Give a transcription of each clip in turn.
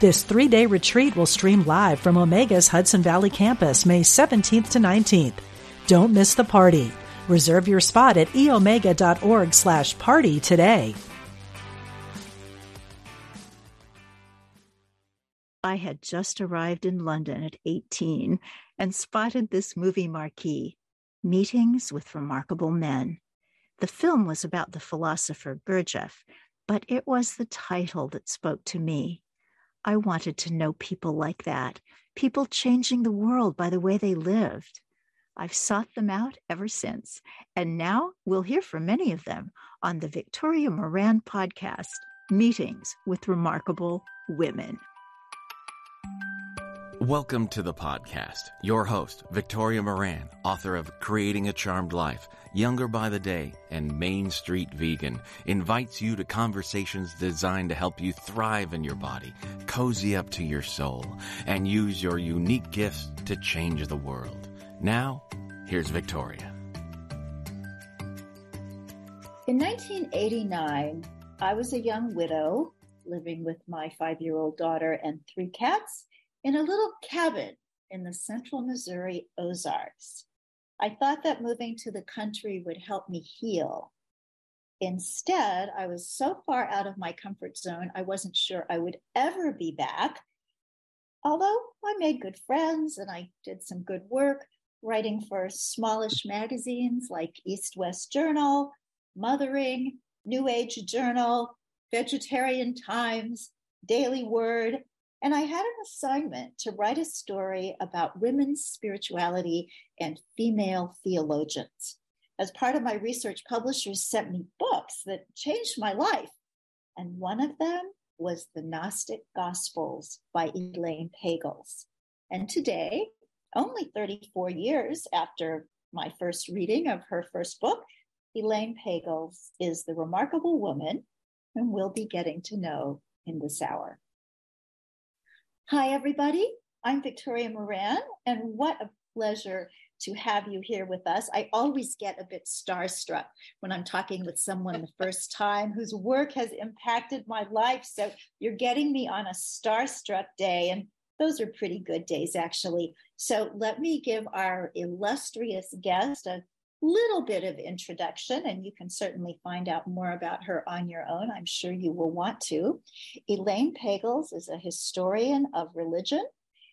This 3-day retreat will stream live from Omega's Hudson Valley campus, May 17th to 19th. Don't miss the party. Reserve your spot at eomega.org/party today. I had just arrived in London at 18 and spotted this movie marquee, Meetings with Remarkable Men. The film was about the philosopher Gurdjieff, but it was the title that spoke to me. I wanted to know people like that, people changing the world by the way they lived. I've sought them out ever since, and now we'll hear from many of them on the Victoria Moran podcast, Meetings with Remarkable Women. Welcome to the podcast. Your host, Victoria Moran, author of Creating a Charmed Life, Younger by the Day, and Main Street Vegan, invites you to conversations designed to help you thrive in your body, cozy up to your soul, and use your unique gifts to change the world. Now, here's Victoria. In 1989, I was a young widow living with my 5-year-old daughter and 3 cats in a little cabin in the central Missouri Ozarks. I thought that moving to the country would help me heal. Instead, I was so far out of my comfort zone, I wasn't sure I would ever be back. Although I made good friends and I did some good work, writing for smallish magazines like East West Journal, Mothering, New Age Journal, Vegetarian Times, Daily Word, and I had an assignment to write a story about women's spirituality and female theologians. As part of my research, publishers sent me books that changed my life. And one of them was The Gnostic Gospels by Elaine Pagels. And today, only 34 years after my first reading of her first book, Elaine Pagels is the remarkable woman whom we'll be getting to know in this hour. Hi, everybody. I'm Victoria Moran, and what a pleasure to have you here with us. I always get a bit starstruck when I'm talking with someone the first time whose work has impacted my life. So you're getting me on a starstruck day, and those are pretty good days, actually. So let me give our illustrious guest a little bit of introduction, and you can certainly find out more about her on your own. I'm sure you will want to. Elaine Pagels is a historian of religion.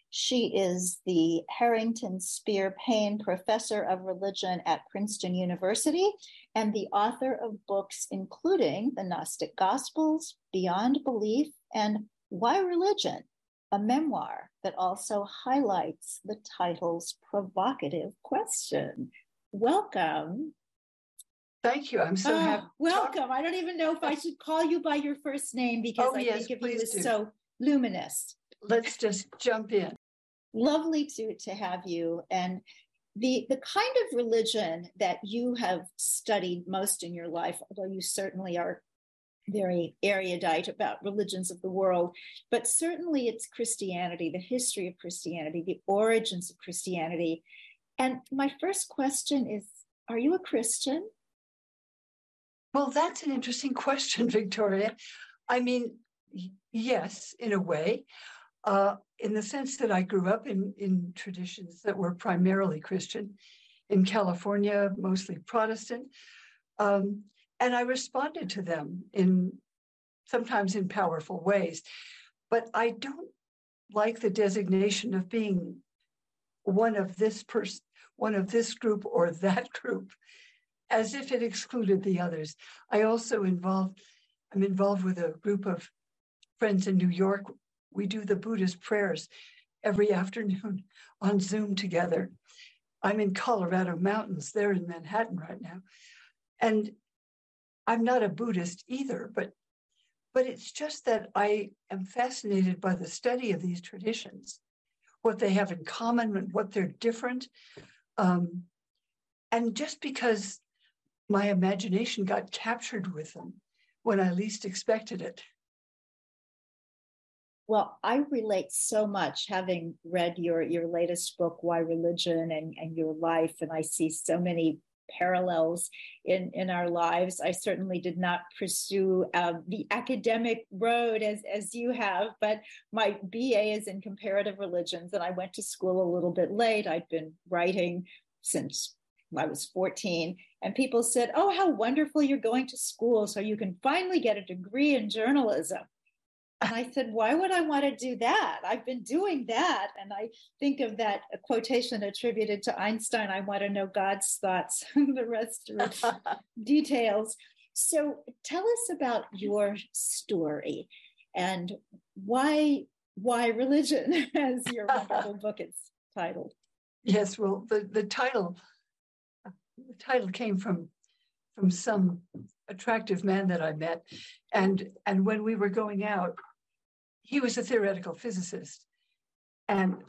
She is the Harrington Spear Payne Professor of Religion at Princeton University and the author of books including The Gnostic Gospels, Beyond Belief, and Why Religion?, a memoir that also highlights the title's provocative question. Welcome. Thank you. I'm so happy. Welcome. I don't even know if I should call you by your first name because think of you as so luminous. Let's just jump in. Lovely to have you. And the kind of religion that you have studied most in your life, although you certainly are very erudite about religions of the world, but certainly it's Christianity, the history of Christianity, the origins of Christianity. And my first question is, are you a Christian? Well, that's an interesting question, Victoria. I mean, yes, in a way, in the sense that I grew up in traditions that were primarily Christian, in California, mostly Protestant. And I responded to them sometimes in powerful ways. But I don't like the designation of being one of this person, one of this group or that group, as if it excluded the others. I'm involved with a group of friends in New York. We do the Buddhist prayers every afternoon on Zoom together. I'm in Colorado mountains. They're in Manhattan right now. And I'm not a Buddhist either, but But it's just that I am fascinated by the study of these traditions, what they have in common and what they're different. And just because my imagination got captured with them when I least expected it. Well, I relate so much having read your latest book, Why Religion? And your life. And I see so many parallels in our lives. I certainly did not pursue the academic road as you have, but my BA is in comparative religions. And I went to school a little bit late. I'd been writing since I was 14, and people said, "Oh, how wonderful you're going to school so you can finally get a degree in journalism." And I said, "Why would I want to do that? I've been doing that." And I think of that quotation attributed to Einstein, "I want to know God's thoughts," the rest are details. So tell us about your story and why religion, as your wonderful book is titled. Yes, well, the title came from some attractive man that I met. And when we were going out, he was a theoretical physicist. And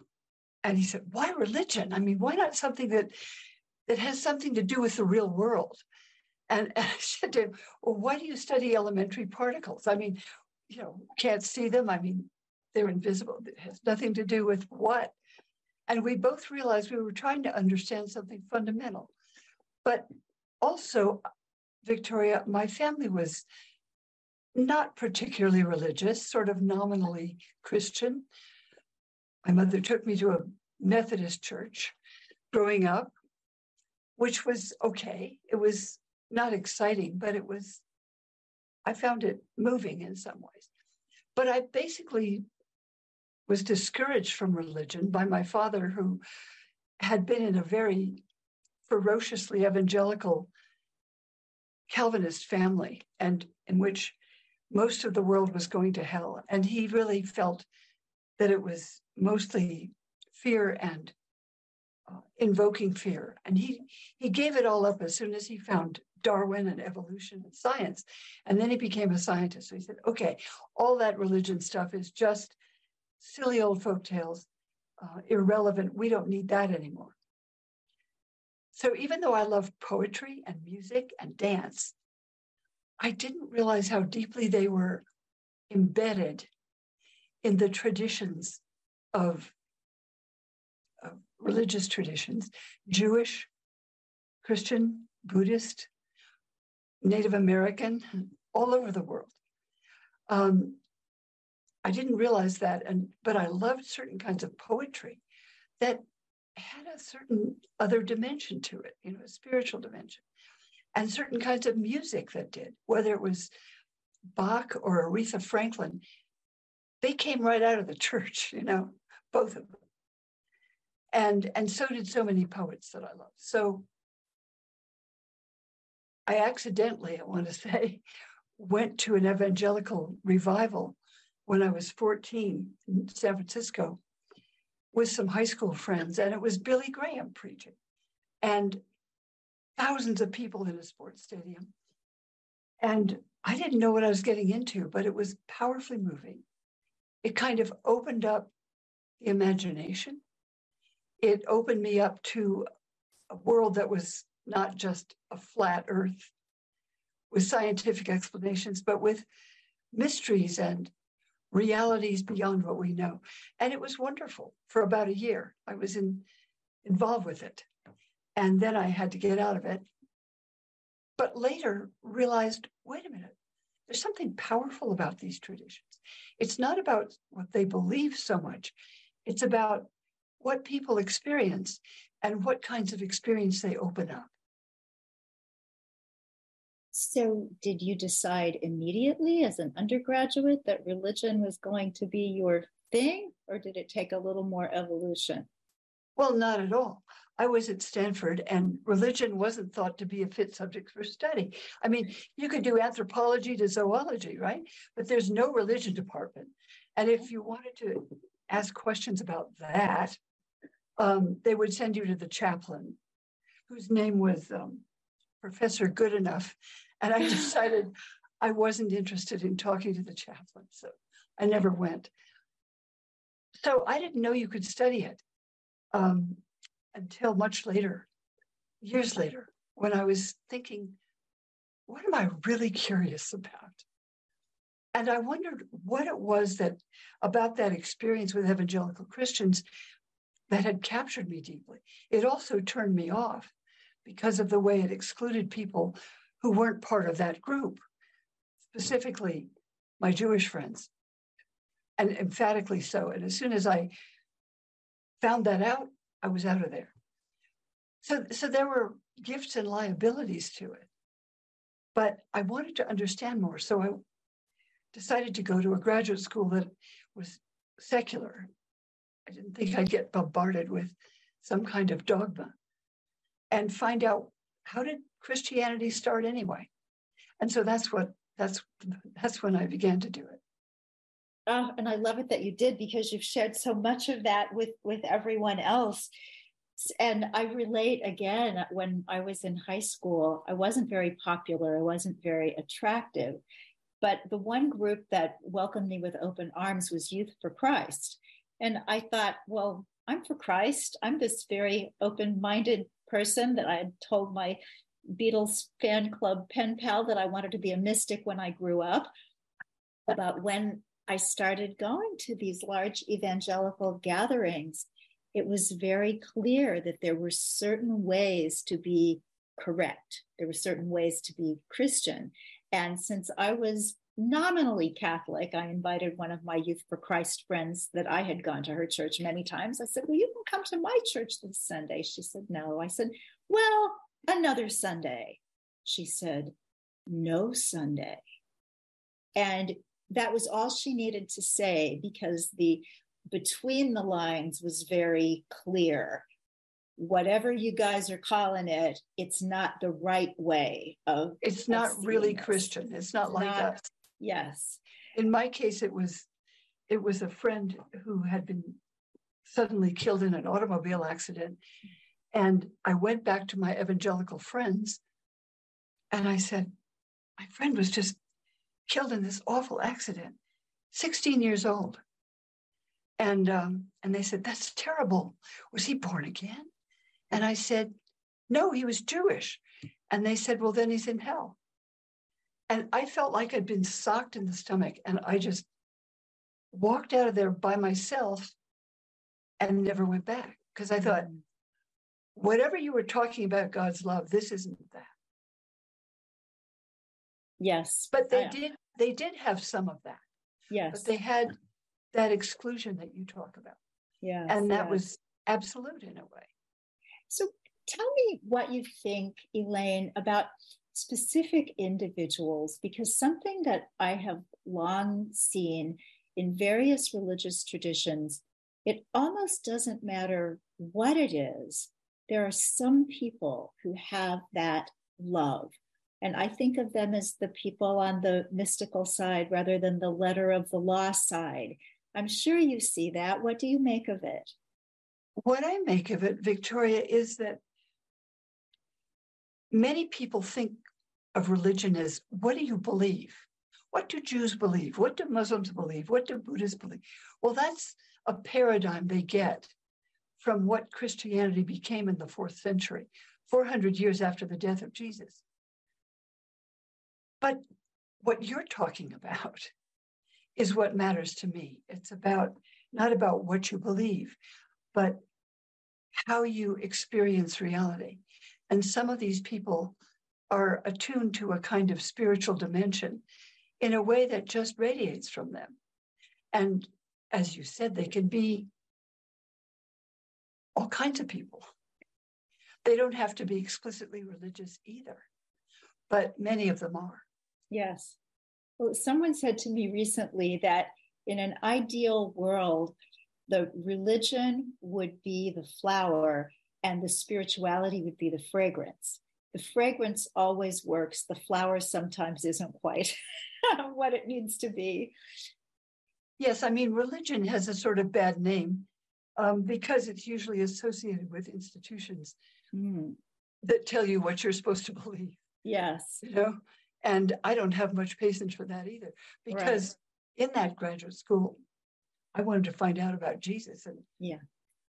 he said, "Why religion? I mean, why not something that has something to do with the real world?" And I said to him, "Well, why do you study elementary particles? I mean, can't see them. I mean, they're invisible. It has nothing to do with what?" And we both realized we were trying to understand something fundamental. But also, Victoria, my family was not particularly religious, sort of nominally Christian. My mother took me to a Methodist church growing up, which was okay. It was not exciting, but I found it moving in some ways. But I basically was discouraged from religion by my father, who had been in a very ferociously evangelical Calvinist family, and in which most of the world was going to hell. And he really felt that it was mostly fear and invoking fear. And he gave it all up as soon as he found Darwin and evolution and science. And then he became a scientist. So he said, "Okay, all that religion stuff is just silly old folktales, irrelevant. We don't need that anymore." So even though I loved poetry and music and dance, I didn't realize how deeply they were embedded in the traditions of religious traditions, Jewish, Christian, Buddhist, Native American, all over the world. I didn't realize that, but I loved certain kinds of poetry that had a certain other dimension to it, a spiritual dimension, and certain kinds of music that did, whether it was Bach or Aretha Franklin. They came right out of the church, both of them. And so did so many poets that I love. So I accidentally, I want to say, went to an evangelical revival when I was 14 in San Francisco with some high school friends, and it was Billy Graham preaching and thousands of people in a sports stadium. And I didn't know what I was getting into, but it was powerfully moving. It kind of opened up the imagination. It opened me up to a world that was not just a flat earth with scientific explanations, but with mysteries and realities beyond what we know. And it was wonderful. For about a year, I was involved with it. And then I had to get out of it. But later realized, wait a minute, there's something powerful about these traditions. It's not about what they believe so much. It's about what people experience and what kinds of experience they open up. So did you decide immediately as an undergraduate that religion was going to be your thing, or did it take a little more evolution? Well, not at all. I was at Stanford, and religion wasn't thought to be a fit subject for study. I mean, you could do anthropology to zoology, right? But there's no religion department. And if you wanted to ask questions about that, they would send you to the chaplain, whose name was Professor Goodenough. And I decided I wasn't interested in talking to the chaplain, so I never went. So I didn't know you could study it until much later, years later, when I was thinking, what am I really curious about? And I wondered what it was that about that experience with evangelical Christians that had captured me deeply. It also turned me off because of the way it excluded people who weren't part of that group, specifically my Jewish friends, and emphatically so. And as soon as I found that out, I was out of there. So there were gifts and liabilities to it, but I wanted to understand more. So I decided to go to a graduate school that was secular. I didn't think I'd get bombarded with some kind of dogma, and find out, how did Christianity start anyway? And so that's when I began to do it. Oh, and I love it that you did, because you've shared so much of that with everyone else. And I relate again, when I was in high school, I wasn't very popular. I wasn't very attractive. But the one group that welcomed me with open arms was Youth for Christ. And I thought, well, I'm for Christ. I'm this very open-minded person that I had told my Beatles fan club pen pal that I wanted to be a mystic when I grew up. But when I started going to these large evangelical gatherings, it was very clear that there were certain ways to be correct. There were certain ways to be Christian. And since I was nominally Catholic, I invited one of my Youth for Christ friends that I had gone to her church many times. I said, well, you can come to my church this Sunday. She said, no. I said, well, another Sunday. She said, no Sunday. And that was all she needed to say, because the between the lines was very clear. Whatever you guys are calling it, it's not the right way of. It's not really Christian. It's not like us. Yes. In my case, it was a friend who had been suddenly killed in an automobile accident. And I went back to my evangelical friends and I said, my friend was just killed in this awful accident, 16 years old. And they said, that's terrible. Was he born again? And I said, no, he was Jewish. And they said, well, then he's in hell. And I felt like I'd been socked in the stomach. And I just walked out of there by myself and never went back. Because I thought, whatever you were talking about God's love, this isn't that. Yes. But they did have some of that. Yes. But they had that exclusion that you talk about. Yeah. And that was absolute in a way. So tell me what you think, Elaine, about specific individuals, because something that I have long seen in various religious traditions, it almost doesn't matter what it is. There are some people who have that love. And I think of them as the people on the mystical side rather than the letter of the law side. I'm sure you see that. What do you make of it? What I make of it, Victoria, is that many people think of religion as, what do you believe? What do Jews believe? What do Muslims believe? What do Buddhists believe? Well, that's a paradigm they get from what Christianity became in the 4th century, 400 years after the death of Jesus. But what you're talking about is what matters to me. It's about, not about what you believe, but how you experience reality. And some of these people are attuned to a kind of spiritual dimension in a way that just radiates from them. And as you said, they can be all kinds of people. They don't have to be explicitly religious either, but many of them are. Yes. Well, someone said to me recently that in an ideal world, the religion would be the flower and the spirituality would be the fragrance. The fragrance always works. The flower sometimes isn't quite what it needs to be. Yes, I mean, religion has a sort of bad name because it's usually associated with institutions that tell you what you're supposed to believe. Yes. You know, And I don't have much patience for that either, because in that graduate school, I wanted to find out about Jesus. And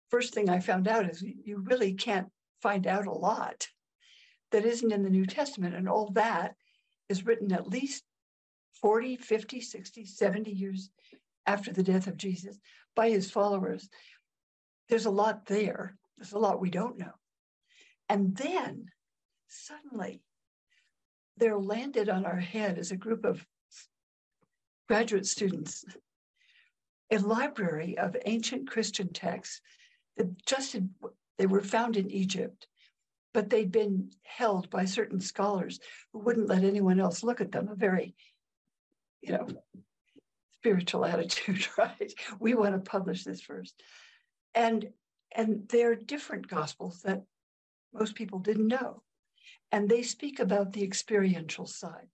first thing I found out is you really can't find out a lot that isn't in the New Testament. And all that is written at least 40, 50, 60, 70 years after the death of Jesus by his followers. There's a lot there. There's a lot we don't know. And then suddenly there landed on our head as a group of graduate students a library of ancient Christian texts that just had, they were found in Egypt, but they'd been held by certain scholars who wouldn't let anyone else look at them. A very, you know, spiritual attitude, right? We want to publish this first. And there are different gospels that most people didn't know. And they speak about the experiential side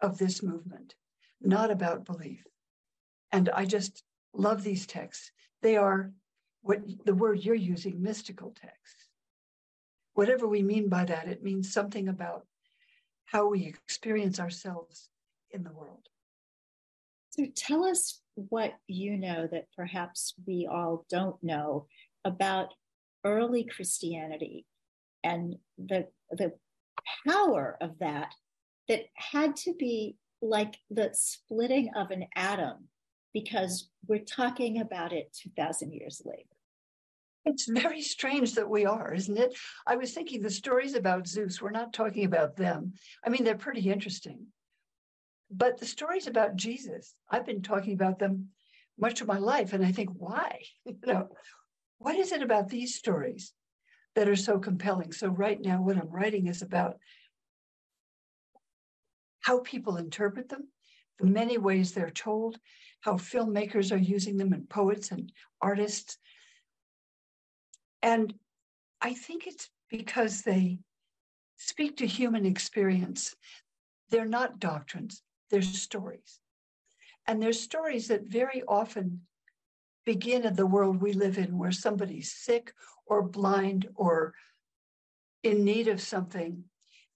of this movement, not about belief. And I just love these texts. They are what the word you're using, mystical texts. Whatever we mean by that, it means something about how we experience ourselves in the world. So tell us what you know that perhaps we all don't know about early Christianity and the power of that, that had to be like the splitting of an atom, because we're talking about it 2,000 years later. It's very strange that we are, isn't it? I was thinking the stories about Zeus, we're not talking about them. I mean, they're pretty interesting. But the stories about Jesus, I've been talking about them much of my life, and I think, why? You know, what is it about these stories that are so compelling? So right now, what I'm writing is about how people interpret them, the many ways they're told, how filmmakers are using them, and poets and artists. And I think it's because they speak to human experience. They're not doctrines, they're stories. And they're stories that very often begin in the world we live in, where somebody's sick or blind or in need of something,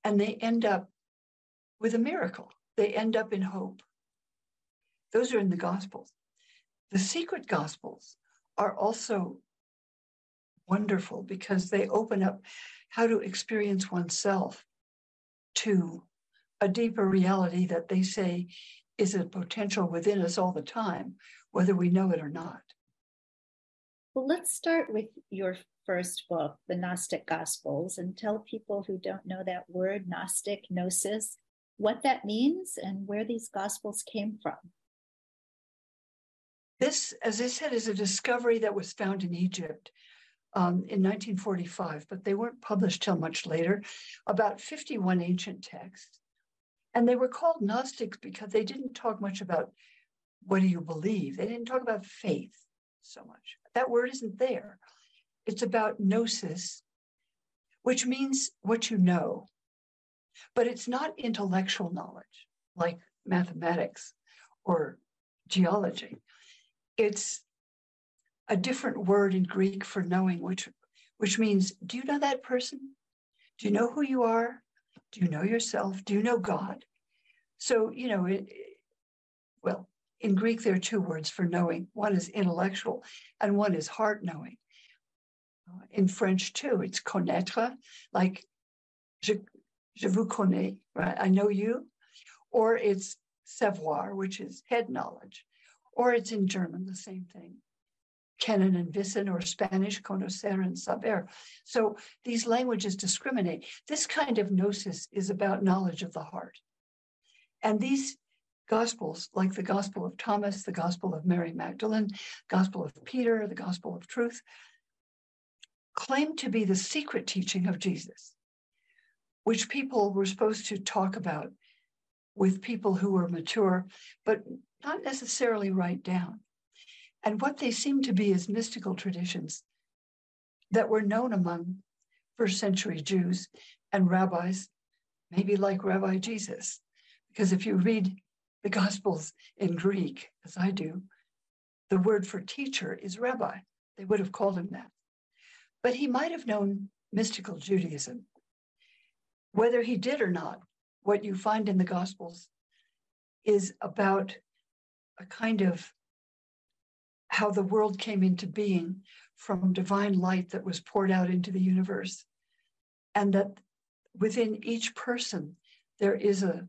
and they end up with a miracle. They end up in hope. Those are in the Gospels. The secret Gospels are also wonderful because they open up how to experience oneself to a deeper reality that they say is a potential within us all the time, whether we know it or not. Well, let's start with your first book, The Gnostic Gospels, and tell people who don't know that word, Gnostic, Gnosis, what that means and where these Gospels came from. This, as I said, is a discovery that was found in Egypt in 1945, but they weren't published till much later, about 51 ancient texts. And they were called Gnostics because they didn't talk much about what do you believe. They didn't talk about faith so much. That word isn't there. It's about gnosis, which means what you know. But it's not intellectual knowledge like mathematics or geology. It's a different word in Greek for knowing, which means, do you know that person? Do you know who you are? Do you know yourself? Do you know God? So, you know, well, in Greek, there are two words for knowing. One is intellectual and one is heart knowing. In French, too, it's connaître, like je vous connais, right? I know you. Or it's savoir, which is head knowledge. Or it's in German, the same thing. Kennen and wissen, or Spanish, conocer and saber. So these languages discriminate. This kind of gnosis is about knowledge of the heart. And these Gospels, like the Gospel of Thomas, the Gospel of Mary Magdalene, Gospel of Peter, the Gospel of Truth, claim to be the secret teaching of Jesus, which people were supposed to talk about with people who were mature, but not necessarily write down. And what they seem to be is mystical traditions that were known among first century Jews and rabbis, maybe like Rabbi Jesus. Because if you read the Gospels in Greek, as I do, the word for teacher is rabbi. They would have called him that. But he might have known mystical Judaism. Whether he did or not what you find in the Gospels is about a kind of how the world came into being from divine light that was poured out into the universe. And that within each person, there is a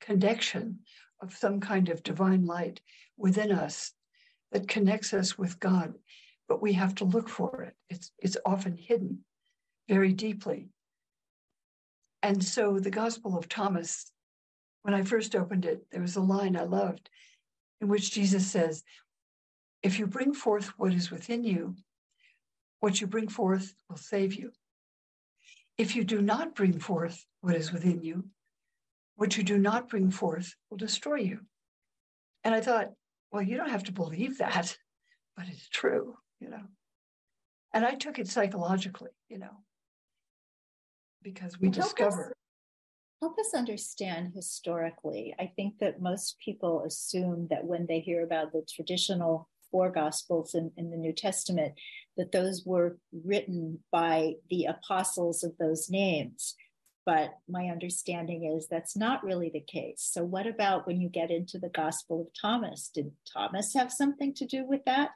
connection of some kind of divine light within us that connects us with God, but we have to look for it. It's often hidden very deeply. And so the Gospel of Thomas, when I first opened it, there was a line I loved in which Jesus says, if you bring forth what is within you, what you bring forth will save you. If you do not bring forth what is within you, what you do not bring forth will destroy you. And I thought, well, you don't have to believe that, but it's true, you know. And I took it psychologically, you know, because we discover. Help us understand historically. I think that most people assume that when they hear about the traditional four Gospels in the New Testament, that those were written by the apostles of those names. But my understanding is that's not really the case. So what about when you get into the Gospel of Thomas? Did Thomas have something to do with that?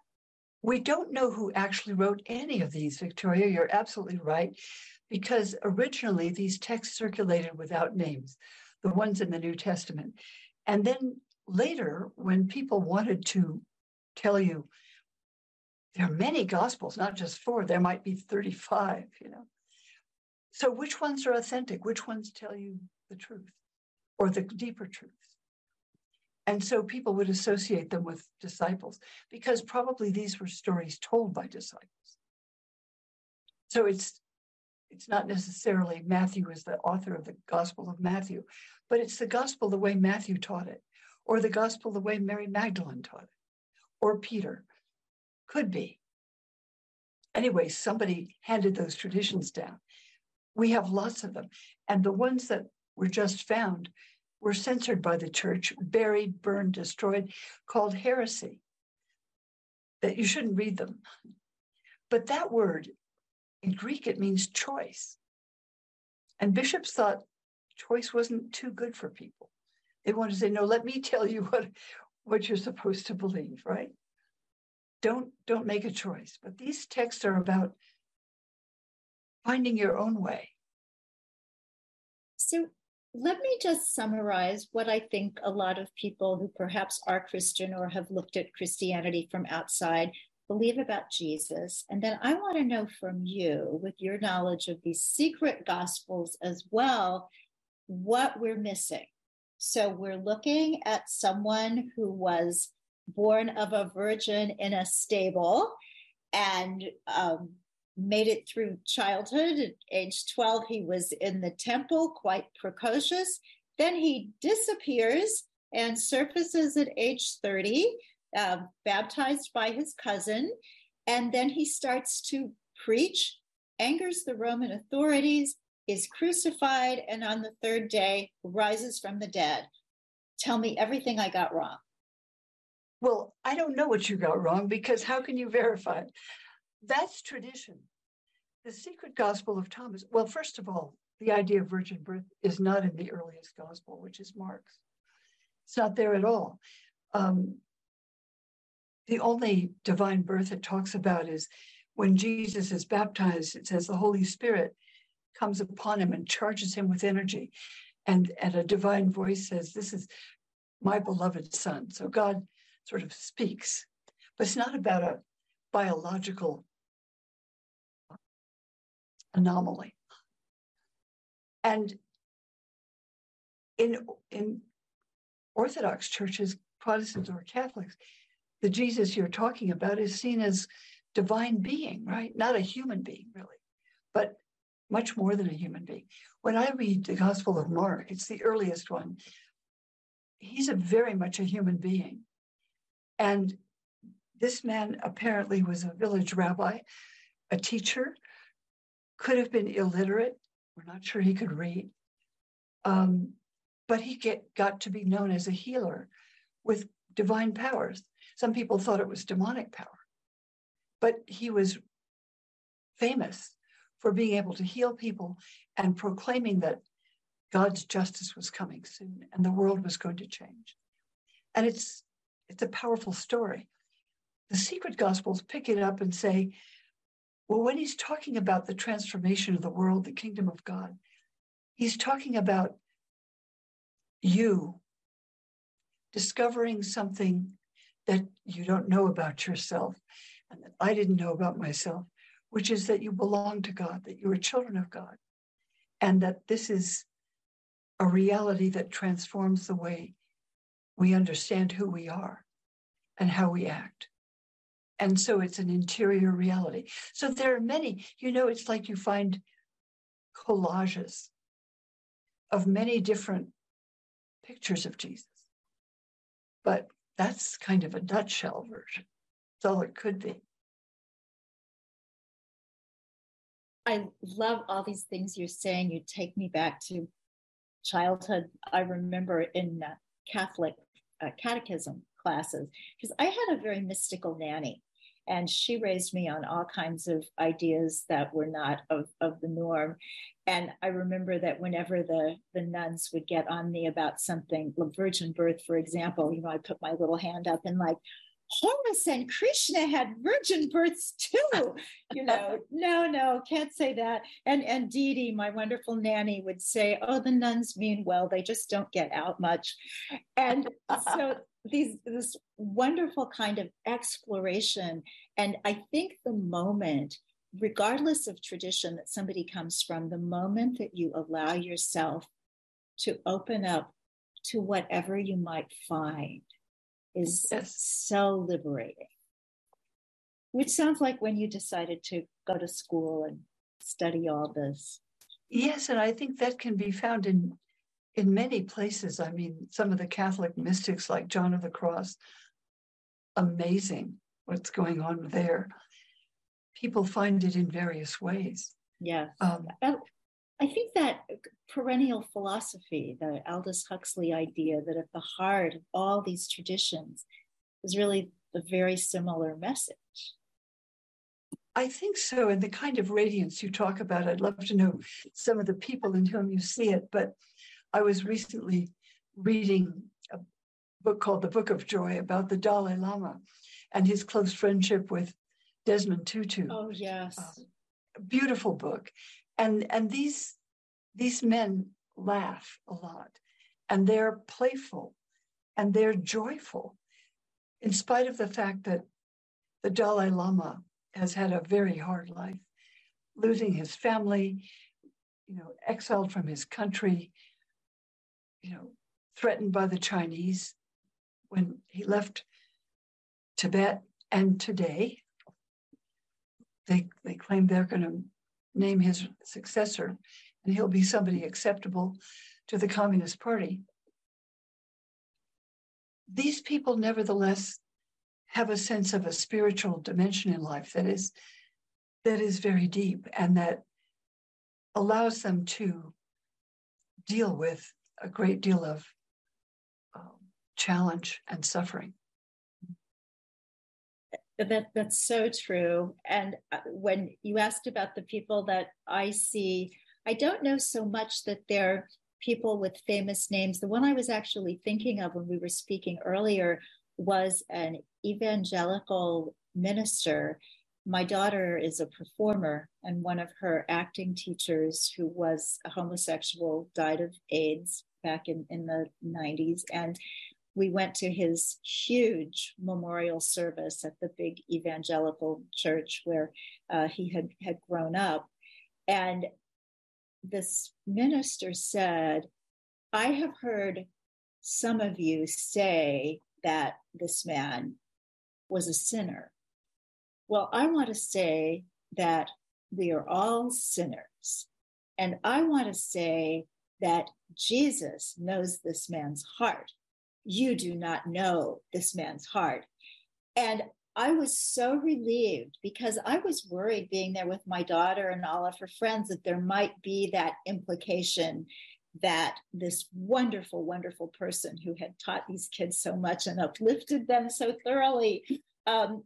We don't know who actually wrote any of these, Victoria. You're absolutely right, because originally these texts circulated without names, the ones in the New Testament. And then later, when people wanted to tell you, there are many Gospels, not just four, there might be 35, you know. So which ones are authentic? Which ones tell you the truth or the deeper truth? And so people would associate them with disciples because probably these were stories told by disciples. So it's not necessarily Matthew is the author of the Gospel of Matthew, but it's the Gospel the way Matthew taught it, or the Gospel the way Mary Magdalene taught it, or Peter. Could be. Anyway, somebody handed those traditions down. We have lots of them. And the ones that were just found were censored by the church, buried, burned, destroyed, called heresy, that you shouldn't read them. But that word, in Greek, it means choice. And bishops thought choice wasn't too good for people. They wanted to say, no, let me tell you what you're supposed to believe, right? Don't make a choice. But these texts are about finding your own way. So let me just summarize what I think a lot of people who perhaps are Christian or have looked at Christianity from outside believe about Jesus. And then I want to know from you, with your knowledge of these secret gospels as well, what we're missing. So we're looking at someone who was born of a virgin in a stable and made it through childhood. At age 12, he was in the temple, quite precocious. Then he disappears and surfaces at age 30, baptized by his cousin. And then he starts to preach, angers the Roman authorities, is crucified, and on the third day rises from the dead. Tell me everything I got wrong. Well, I don't know what you got wrong, because how can you verify it? That's tradition. The secret Gospel of Thomas. Well, first of all, the idea of virgin birth is not in the earliest gospel, which is Mark's. It's not there at all. The only divine birth it talks about is when Jesus is baptized, it says the Holy Spirit comes upon him and charges him with energy. And a divine voice says, this is my beloved son. So God sort of speaks, but it's not about a biological anomaly. And in Orthodox churches, Protestants or Catholics, the Jesus you're talking about is seen as divine being, right? Not a human being, really, but much more than a human being. When I read the Gospel of Mark, it's the earliest one, he's very much a human being. And this man apparently was a village rabbi, a teacher, could have been illiterate. We're not sure he could read. But he got to be known as a healer with divine powers. Some people thought it was demonic power. But he was famous for being able to heal people and proclaiming that God's justice was coming soon and the world was going to change. And it's a powerful story. The secret gospels pick it up and say, well, when he's talking about the transformation of the world, the kingdom of God, he's talking about you discovering something that you don't know about yourself and that I didn't know about myself, which is that you belong to God, that you are children of God, and that this is a reality that transforms the way we understand who we are and how we act. And so it's an interior reality. So there are many, you know, it's like you find collages of many different pictures of Jesus. But that's kind of a nutshell version. That's all it could be. I love all these things you're saying. You take me back to childhood. I remember in Catholic catechism classes, because I had a very mystical nanny, and she raised me on all kinds of ideas that were not of the norm. And I remember that whenever the nuns would get on me about something, virgin birth, for example, you know, I put my little hand up and like, Horus and Krishna had virgin births too. You know, no, can't say that. And Dee Dee, my wonderful nanny, would say, oh, the nuns mean well, they just don't get out much. And so this wonderful kind of exploration. And I think the moment, regardless of tradition that somebody comes from, the moment that you allow yourself to open up to whatever you might find is so liberating, which sounds like when you decided to go to school and study all this. Yes, and I think that can be found in many places. I mean, some of the Catholic mystics like John of the Cross, amazing what's going on there. People find it in various ways. Yes. I think that perennial philosophy, the Aldous Huxley idea that at the heart of all these traditions is really a very similar message. I think so. And the kind of radiance you talk about, I'd love to know some of the people in whom you see it. But I was recently reading a book called The Book of Joy about the Dalai Lama and his close friendship with Desmond Tutu. Oh, yes. Beautiful book. And these men laugh a lot, and they're playful, and they're joyful, in spite of the fact that the Dalai Lama has had a very hard life, losing his family, you know, exiled from his country, you know, threatened by the Chinese when he left Tibet. And today, they claim they're going to name his successor, and he'll be somebody acceptable to the Communist Party. These people, nevertheless, have a sense of a spiritual dimension in life that is very deep, and that allows them to deal with a great deal of challenge and suffering. That's so true. And when you asked about the people that I see, I don't know so much that they're people with famous names. The one I was actually thinking of when we were speaking earlier was an evangelical minister. My daughter is a performer, and one of her acting teachers, who was a homosexual, died of AIDS back in the 90s. And we went to his huge memorial service at the big evangelical church where he had grown up. And this minister said, I have heard some of you say that this man was a sinner. Well, I want to say that we are all sinners. And I want to say that Jesus knows this man's heart. You do not know this man's heart. And I was so relieved, because I was worried, being there with my daughter and all of her friends, that there might be that implication that this wonderful, wonderful person who had taught these kids so much and uplifted them so thoroughly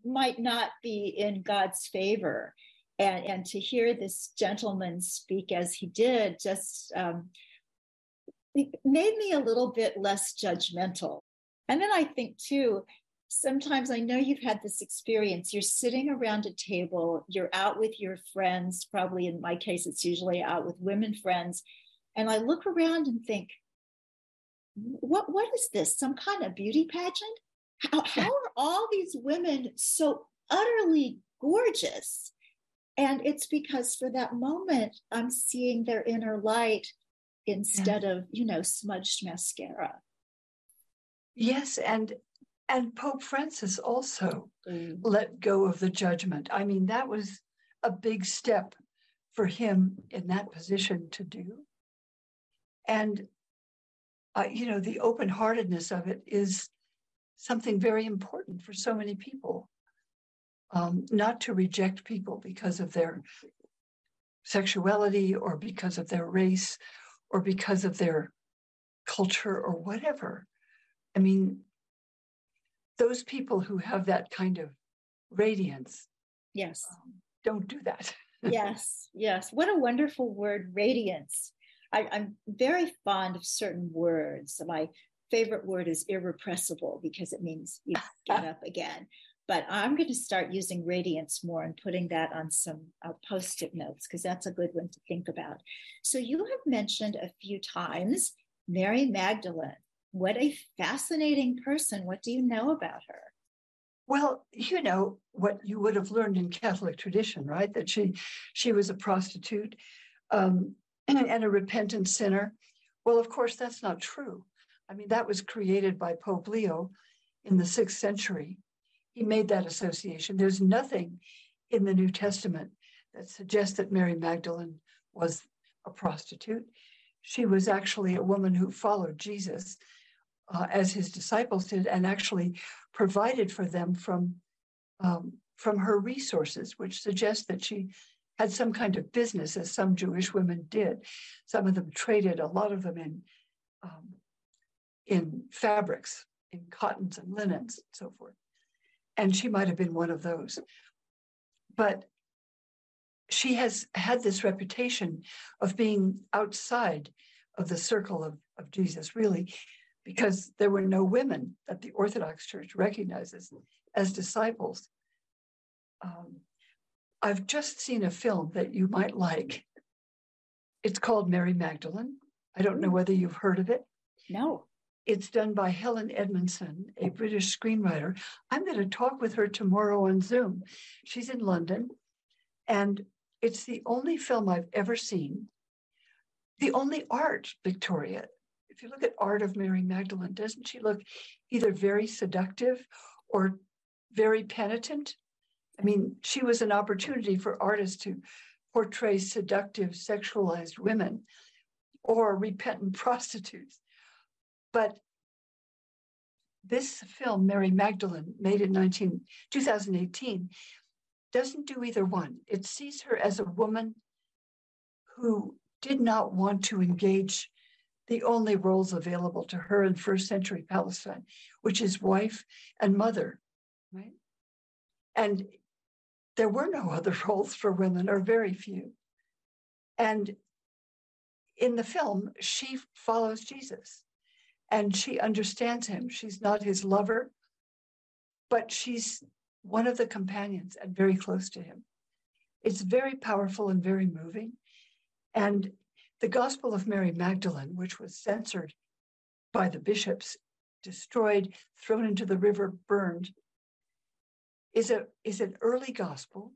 might not be in God's favor. And to hear this gentleman speak as he did just it made me a little bit less judgmental. And then I think too, sometimes I know you've had this experience, you're sitting around a table, you're out with your friends, probably in my case, it's usually out with women friends. And I look around and think, what is this? Some kind of beauty pageant? How are all these women so utterly gorgeous? And it's because for that moment, I'm seeing their inner light instead of, smudged mascara. Yes, and Pope Francis also let go of the judgment. I mean, that was a big step for him in that position to do. And, the open-heartedness of it is something very important for so many people. Not to reject people because of their sexuality or because of their race or because of their culture or whatever. I mean, those people who have that kind of radiance, yes, don't do that. Yes. What a wonderful word, radiance. I'm very fond of certain words. My favorite word is irrepressible because it means you get up again. But I'm going to start using radiance more and putting that on some Post-it notes because that's a good one to think about. So you have mentioned a few times Mary Magdalene. What a fascinating person. What do you know about her? Well, what you would have learned in Catholic tradition, right? That she was a prostitute and a repentant sinner. Well, of course, that's not true. I mean, that was created by Pope Leo in the 6th century. He made that association. There's nothing in the New Testament that suggests that Mary Magdalene was a prostitute. She was actually a woman who followed Jesus as his disciples did and actually provided for them from her resources, which suggests that she had some kind of business, as some Jewish women did. Some of them traded, a lot of them in fabrics, in cottons and linens and so forth. And she might have been one of those. But she has had this reputation of being outside of the circle of Jesus, really, because there were no women that the Orthodox Church recognizes as disciples. I've just seen a film that you might like. It's called Mary Magdalene. I don't know whether you've heard of it. No. It's done by Helen Edmondson, a British screenwriter. I'm going to talk with her tomorrow on Zoom. She's in London, and it's the only film I've ever seen. The only art, Victoria, if you look at art of Mary Magdalene, doesn't she look either very seductive or very penitent? I mean, she was an opportunity for artists to portray seductive, sexualized women or repentant prostitutes. But this film, Mary Magdalene, made in 2018, doesn't do either one. It sees her as a woman who did not want to engage the only roles available to her in first century Palestine, which is wife and mother, right? And there were no other roles for women, or very few. And in the film, she follows Jesus. And she understands him. She's not his lover, but she's one of the companions and very close to him. It's very powerful and very moving. And the Gospel of Mary Magdalene, which was censored by the bishops, destroyed, thrown into the river, burned, is an early gospel.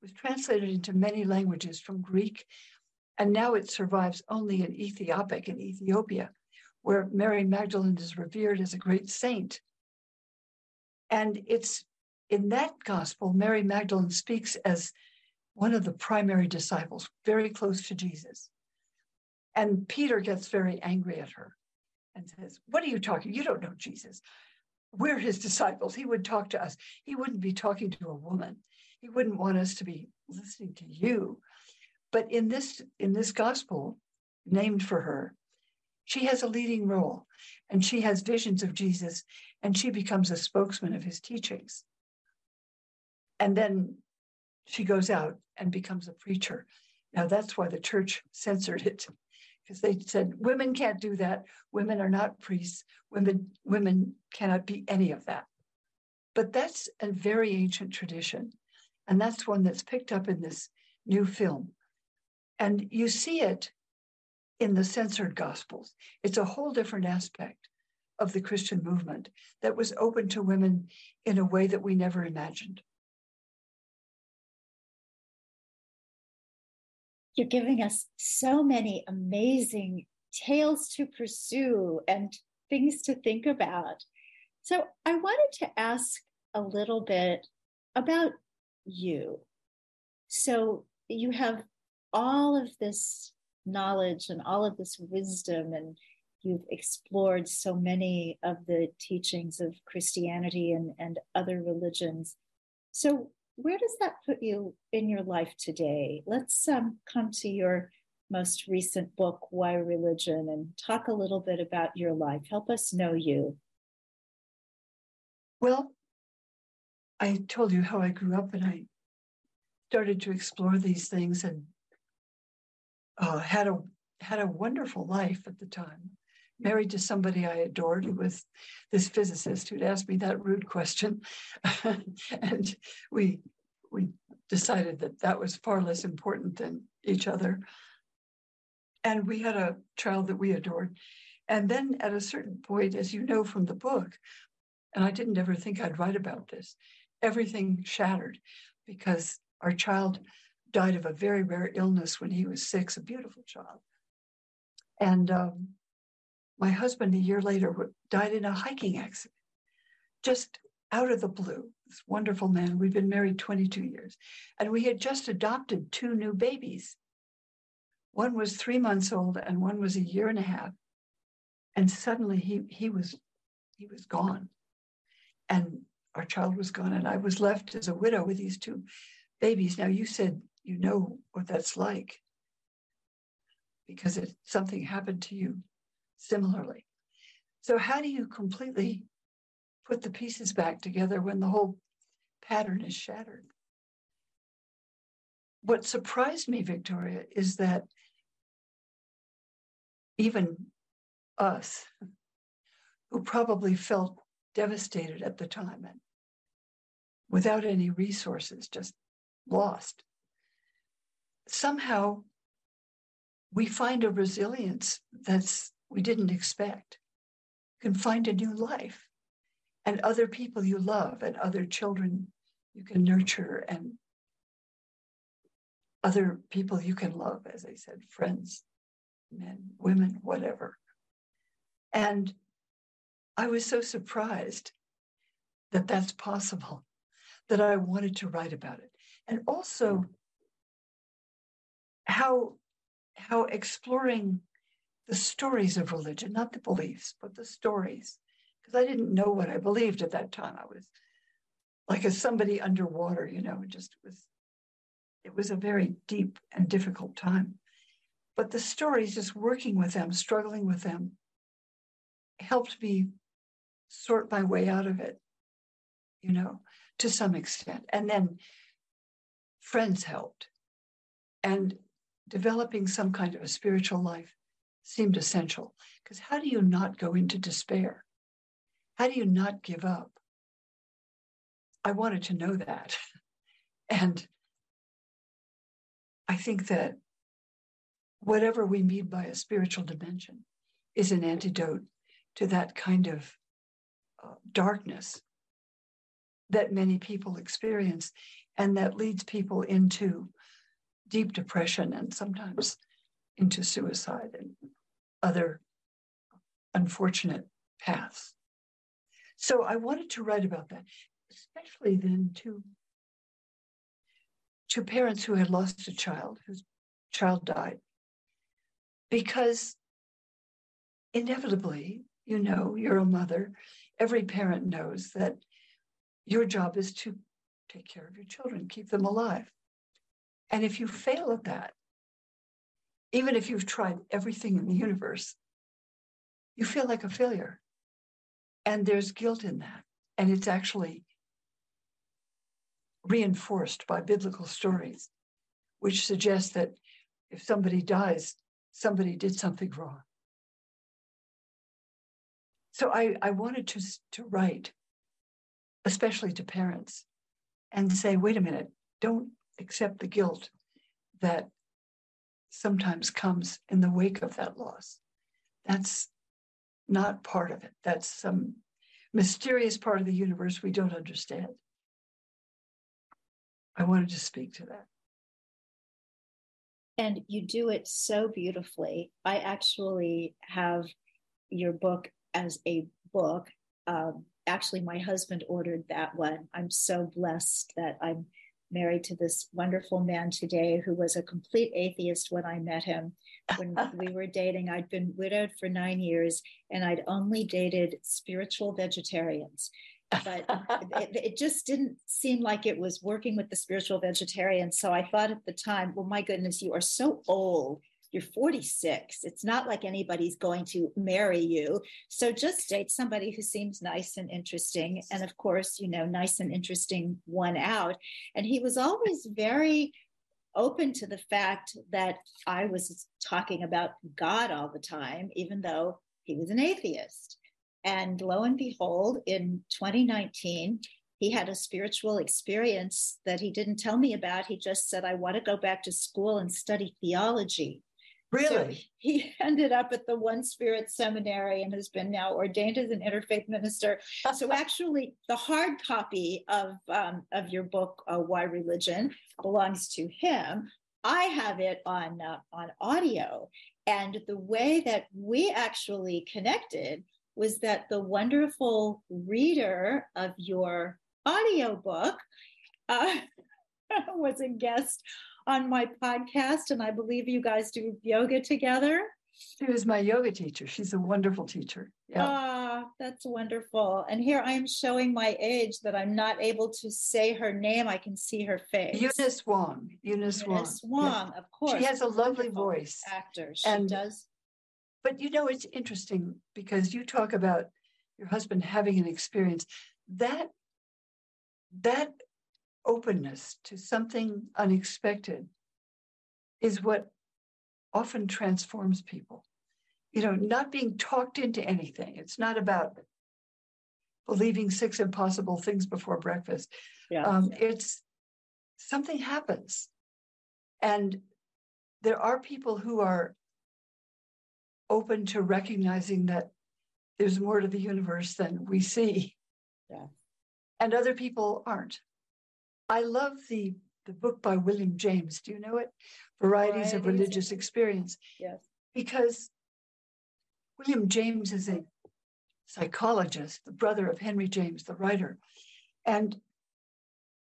It was translated into many languages from Greek, and now it survives only in Ethiopic, in Ethiopia, where Mary Magdalene is revered as a great saint. And it's in that gospel, Mary Magdalene speaks as one of the primary disciples, very close to Jesus. And Peter gets very angry at her and says, "What are you talking? You don't know Jesus. We're his disciples. He would talk to us. He wouldn't be talking to a woman. He wouldn't want us to be listening to you." But in this gospel named for her, she has a leading role, and she has visions of Jesus, and she becomes a spokesman of his teachings. And then she goes out and becomes a preacher. Now, that's why the church censored it, because they said women can't do that. Women are not priests. Women cannot be any of that. But that's a very ancient tradition. And that's one that's picked up in this new film. And you see it in the censored Gospels. It's a whole different aspect of the Christian movement that was open to women in a way that we never imagined. You're giving us so many amazing tales to pursue and things to think about. So I wanted to ask a little bit about you. So you have all of this knowledge and all of this wisdom, and you've explored so many of the teachings of Christianity and other religions. So where does that put you in your life today? Let's come to your most recent book, Why Religion?, and talk a little bit about your life. Help us know you. Well, I told you how I grew up, and I started to explore these things, and had a wonderful life at the time. Married to somebody I adored, who was this physicist who'd asked me that rude question. And we decided that that was far less important than each other. And we had a child that we adored. And then at a certain point, as you know from the book, and I didn't ever think I'd write about this, everything shattered because our child died of a very rare illness when he was 6, a beautiful child. And my husband, a year later, died in a hiking accident, just out of the blue. This wonderful man. We've been married 22 years. And we had just adopted 2 new babies. One was 3 months old and one was a year and a half. And suddenly he was gone. And our child was gone. And I was left as a widow with these 2 babies. Now, you said you know what that's like because something happened to you similarly. So how do you completely put the pieces back together when the whole pattern is shattered? What surprised me, Victoria, is that even us, who probably felt devastated at the time and without any resources, just lost, somehow we find a resilience that's we didn't expect. You can find a new life and other people you love and other children you can nurture and other people you can love, as I said, friends, men, women, whatever. And I was so surprised that that's possible, that I wanted to write about it. And also how exploring the stories of religion, not the beliefs, but the stories, because I didn't know what I believed at that time. I was like somebody underwater, it was a very deep and difficult time. But the stories, just working with them, struggling with them, helped me sort my way out of it, to some extent. And then friends helped. And developing some kind of a spiritual life seemed essential, because how do you not go into despair? How do you not give up? I wanted to know that. And I think that whatever we mean by a spiritual dimension is an antidote to that kind of darkness that many people experience, and that leads people into deep depression and sometimes into suicide and other unfortunate paths. So I wanted to write about that, especially then to parents who had lost a child, whose child died, because inevitably, you're a mother. Every parent knows that your job is to take care of your children, keep them alive. And if you fail at that, even if you've tried everything in the universe, you feel like a failure. And there's guilt in that. And it's actually reinforced by biblical stories, which suggest that if somebody dies somebody did something wrong. So I wanted to write, especially to parents, and say, wait a minute, don't accept the guilt that sometimes comes in the wake of that loss. That's not part of it. That's some mysterious part of the universe we don't understand. I wanted to speak to that. And you do it so beautifully. I actually have your book as a book. Actually, my husband ordered that one. I'm so blessed that I'm married to this wonderful man today who was a complete atheist when I met him. When we were dating, I'd been widowed for 9 years, and I'd only dated spiritual vegetarians. But it just didn't seem like it was working with the spiritual vegetarian. So I thought at the time, well, my goodness, you are so old. You're 46. It's not like anybody's going to marry you. So just date somebody who seems nice and interesting. And of course, you know, nice and interesting won out. And he was always very open to the fact that I was talking about God all the time, even though he was an atheist. And lo and behold, in 2019, he had a spiritual experience that he didn't tell me about. He just said, I want to go back to school and study theology. Really? So he ended up at the One Spirit Seminary and has been now ordained as an interfaith minister. So actually, the hard copy of your book, Why Religion?, belongs to him. I have it on audio. And the way that we actually connected was that the wonderful reader of your audiobook was a guest on my podcast, and I believe you guys do yoga together. She was my yoga teacher. She's a wonderful teacher. Yeah. Ah, that's wonderful. And here I am showing my age that I'm not able to say her name. I can see her face. Eunice Wong. Eunice Wong, yes. Of course. She has a lovely voice. Actor, she does. But, you know, it's interesting because you talk about your husband having an experience. That openness to something unexpected is what often transforms people. You know, not being talked into anything. It's not about believing 6 impossible things before breakfast. Yeah. It's something happens. And there are people who are open to recognizing that there's more to the universe than we see. Yeah. And other people aren't. I love the book by William James. Do you know it? Varieties of Religious Experience. Yes. Because William James is a psychologist, the brother of Henry James, the writer. And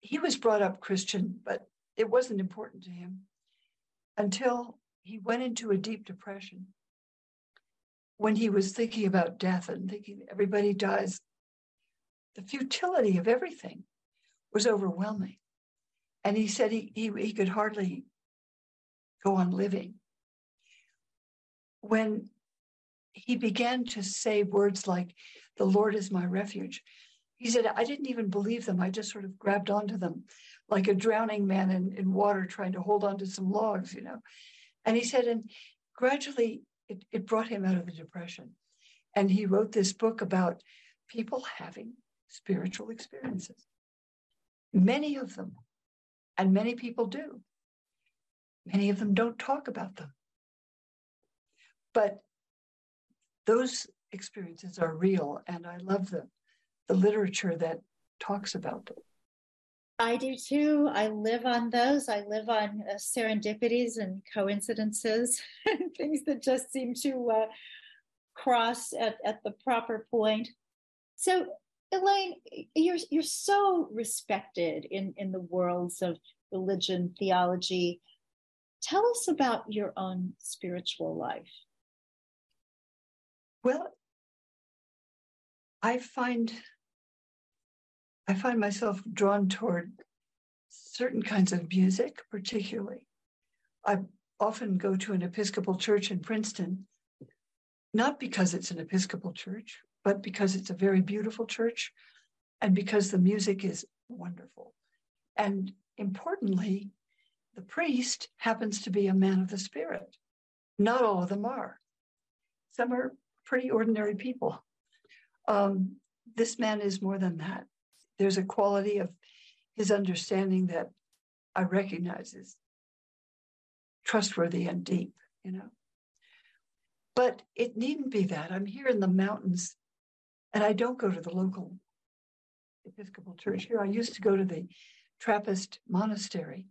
he was brought up Christian, but it wasn't important to him until he went into a deep depression when he was thinking about death and thinking everybody dies. The futility of everything was overwhelming. And he said he could hardly go on living. When he began to say words like, the Lord is my refuge, he said, I didn't even believe them. I just sort of grabbed onto them like a drowning man in water trying to hold onto some logs, you know. And he said, and gradually it brought him out of the depression. And he wrote this book about people having spiritual experiences. Many of them, and many people do. Many of them don't talk about them. But those experiences are real, and I love the literature that talks about them. I do too. I live on those. I live on serendipities and coincidences and things that just seem to cross at the proper point. So, Elaine, you're so respected in the worlds of religion, theology. Tell us about your own spiritual life. Well, I find myself drawn toward certain kinds of music, particularly. I often go to an Episcopal church in Princeton, not because it's an Episcopal church, but because it's a very beautiful church and because the music is wonderful. And importantly, the priest happens to be a man of the Spirit. Not all of them are. Some are pretty ordinary people. This man is more than that. There's a quality of his understanding that I recognize is trustworthy and deep, you know. But it needn't be that. I'm here in the mountains, and I don't go to the local Episcopal church here. I used to go to the Trappist monastery,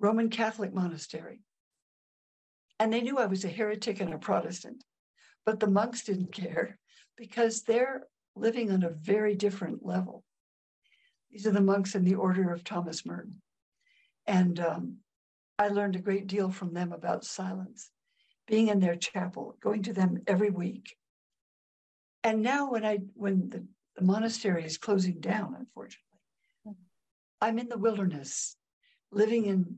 Roman Catholic monastery. And they knew I was a heretic and a Protestant, but the monks didn't care because they're living on a very different level. These are the monks in the Order of Thomas Merton. And I learned a great deal from them about silence, being in their chapel, going to them every week. And now when the monastery is closing down, unfortunately, I'm in the wilderness, living in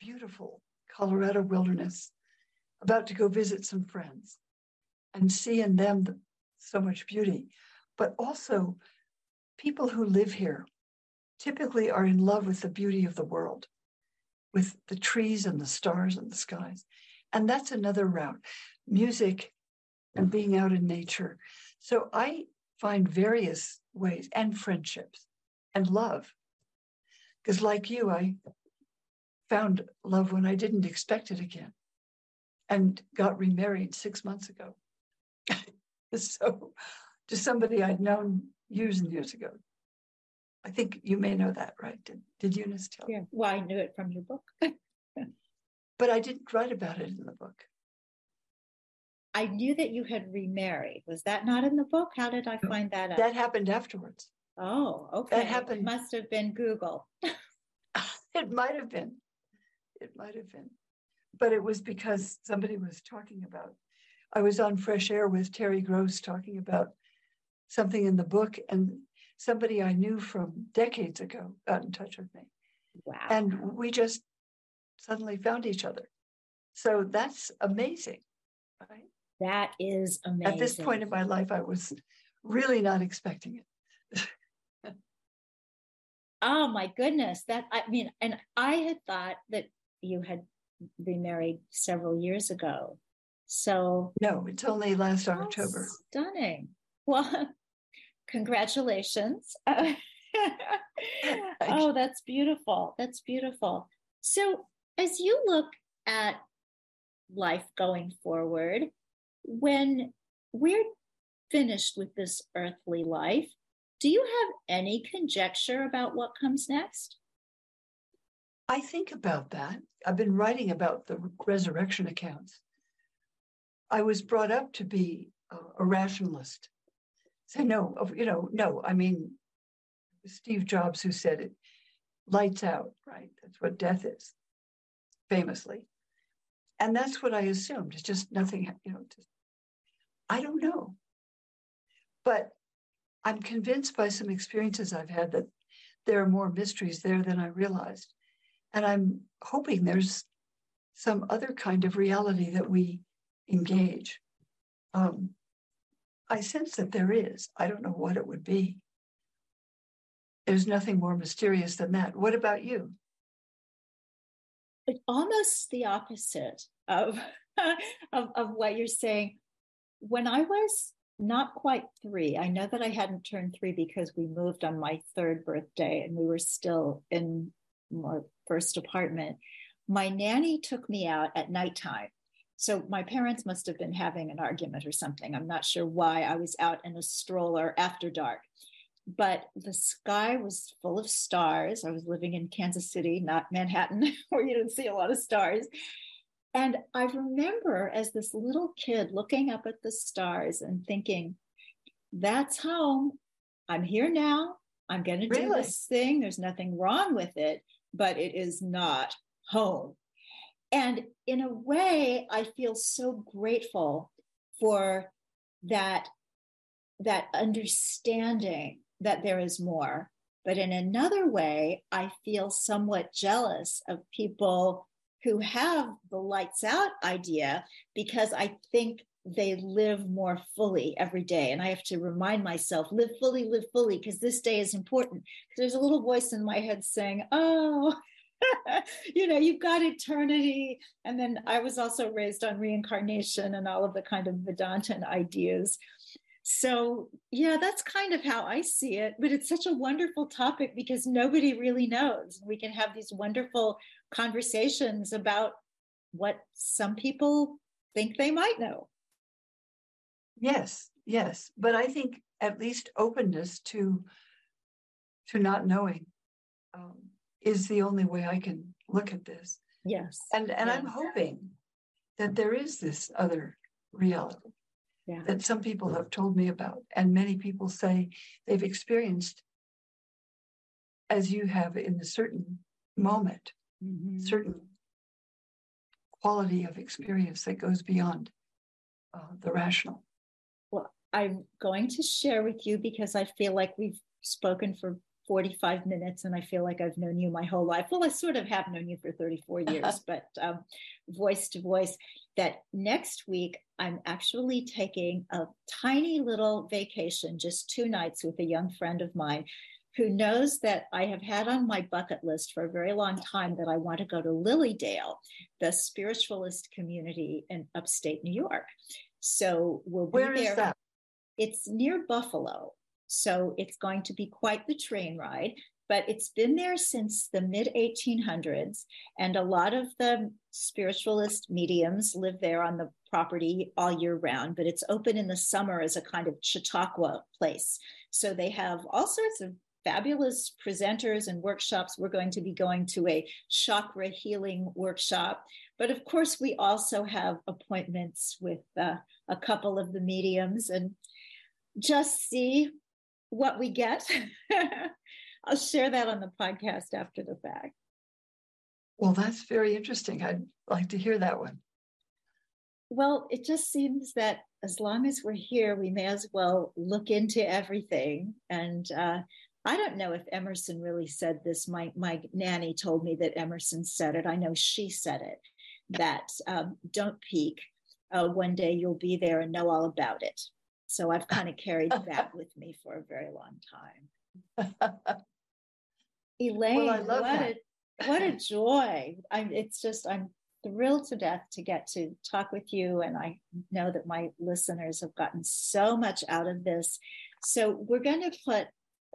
beautiful Colorado wilderness, about to go visit some friends and see in them so much beauty. But also, people who live here typically are in love with the beauty of the world, with the trees and the stars and the skies. And that's another route, music and being out in nature. So I find various ways, and friendships and love. Because like you, I found love when I didn't expect it again and got remarried 6 months ago. So to somebody I'd known years and years ago. I think you may know that, right? Did Eunice tell you? Yeah, well, I knew it from your book. But I didn't write about it in the book. I knew that you had remarried. Was that not in the book? How did I find that out? That happened afterwards. Oh, okay. That happened. It must have been Google. It might have been. It might have been. But it was because somebody was talking about, I was on Fresh Air with Terry Gross talking about something in the book, and somebody I knew from decades ago got in touch with me. Wow. And we just suddenly found each other. So that's amazing, right? That is amazing. At this point in my life, I was really not expecting it. Oh my goodness. And I had thought that you had remarried several years ago. So no, it's only last October. Stunning. Well, congratulations. Oh, that's beautiful. That's beautiful. So as you look at life going forward, when we're finished with this earthly life, do you have any conjecture about what comes next? I think about that. I've been writing about the resurrection accounts. I was brought up to be a rationalist. So it was Steve Jobs who said it, lights out, right? That's what death is, famously. And that's what I assumed. It's just nothing, I don't know. But I'm convinced by some experiences I've had that there are more mysteries there than I realized. And I'm hoping there's some other kind of reality that we engage. I sense that there is. I don't know what it would be. There's nothing more mysterious than that. What about you? It's almost the opposite of what you're saying. When I was not quite 3, I know that I hadn't turned 3 because we moved on my 3rd birthday and we were still in our first apartment. My nanny took me out at nighttime. So my parents must have been having an argument or something. I'm not sure why I was out in a stroller after dark, but the sky was full of stars. I was living in Kansas City, not Manhattan, where you didn't see a lot of stars. And I remember as this little kid looking up at the stars and thinking, that's home. I'm here now. I'm going to do this thing. There's nothing wrong with it, but it is not home. And in a way, I feel so grateful for that understanding that there is more. But in another way, I feel somewhat jealous of people who have the lights out idea, because I think they live more fully every day. And I have to remind myself, live fully, because this day is important. Because there's a little voice in my head saying, oh, You know, you've got eternity. And then I was also raised on reincarnation and all of the kind of Vedantan ideas. So, yeah, that's kind of how I see it. But it's such a wonderful topic because nobody really knows. We can have these wonderful conversations about what some people think they might know. Yes, yes. But I think at least openness to not knowing is the only way I can look at this. Yes. And yes. I'm hoping that there is this other reality. Yeah. That some people have told me about, and many people say they've experienced, as you have, in a certain moment, certain quality of experience that goes beyond the rational. Well, I'm going to share with you, because I feel like we've spoken for 45 minutes and I feel like I've known you my whole life. Well, I sort of have known you for 34 years, but voice to voice, that next week I'm actually taking a tiny little vacation, just 2 nights, with a young friend of mine who knows that I have had on my bucket list for a very long time that I want to go to Lilydale, the spiritualist community in upstate New York. So we'll be there. Where is that? It's near Buffalo. So it's going to be quite the train ride, but it's been there since the mid-1800s. And a lot of the spiritualist mediums live there on the property all year round, but it's open in the summer as a kind of Chautauqua place. So they have all sorts of fabulous presenters and workshops. We're going to be going to a chakra healing workshop. But of course, we also have appointments with a couple of the mediums, and just see what we get. I'll share that on the podcast after the fact. Well, that's very interesting. I'd like to hear that one. Well, it just seems that as long as we're here, we may as well look into everything. And I don't know if Emerson really said this. My nanny told me that Emerson said it. I know she said it, that don't peek. One day you'll be there and know all about it. So I've kind of carried that with me for a very long time. Elaine, well, I love what a joy. I'm thrilled to death to get to talk with you. And I know that my listeners have gotten so much out of this. So we're going to put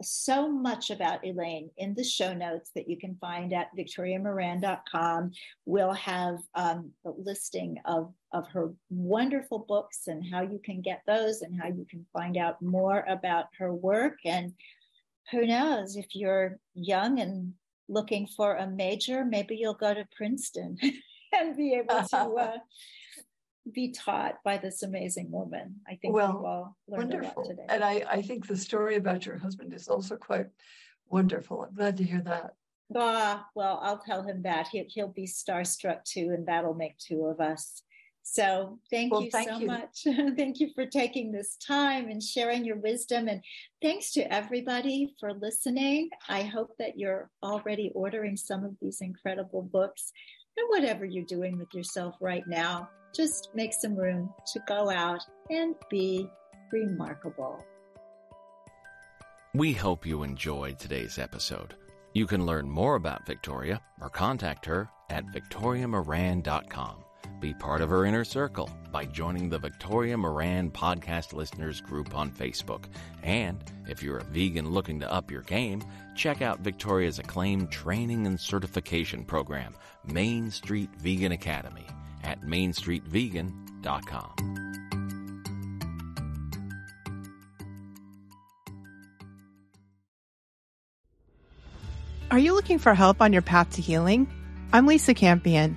so much about Elaine in the show notes that you can find at victoriamoran.com. We'll have a listing of her wonderful books and how you can get those and how you can find out more about her work. And who knows, if you're young and looking for a major, maybe you'll go to Princeton and be able to be taught by this amazing woman. I think we've all learned a lot today. And I think the story about your husband is also quite wonderful. I'm glad to hear that. Well, I'll tell him that. He'll be starstruck too, and that'll make 2 of us. So thank you so much. Thank you for taking this time and sharing your wisdom. And thanks to everybody for listening. I hope that you're already ordering some of these incredible books. And whatever you're doing with yourself right now, just make some room to go out and be remarkable. We hope you enjoyed today's episode. You can learn more about Victoria or contact her at victoriamoran.com. Be part of her inner circle by joining the Victoria Moran Podcast Listeners Group on Facebook. And if you're a vegan looking to up your game, check out Victoria's acclaimed training and certification program, Main Street Vegan Academy, at mainstreetvegan.com. Are you looking for help on your path to healing? I'm Lisa Campion.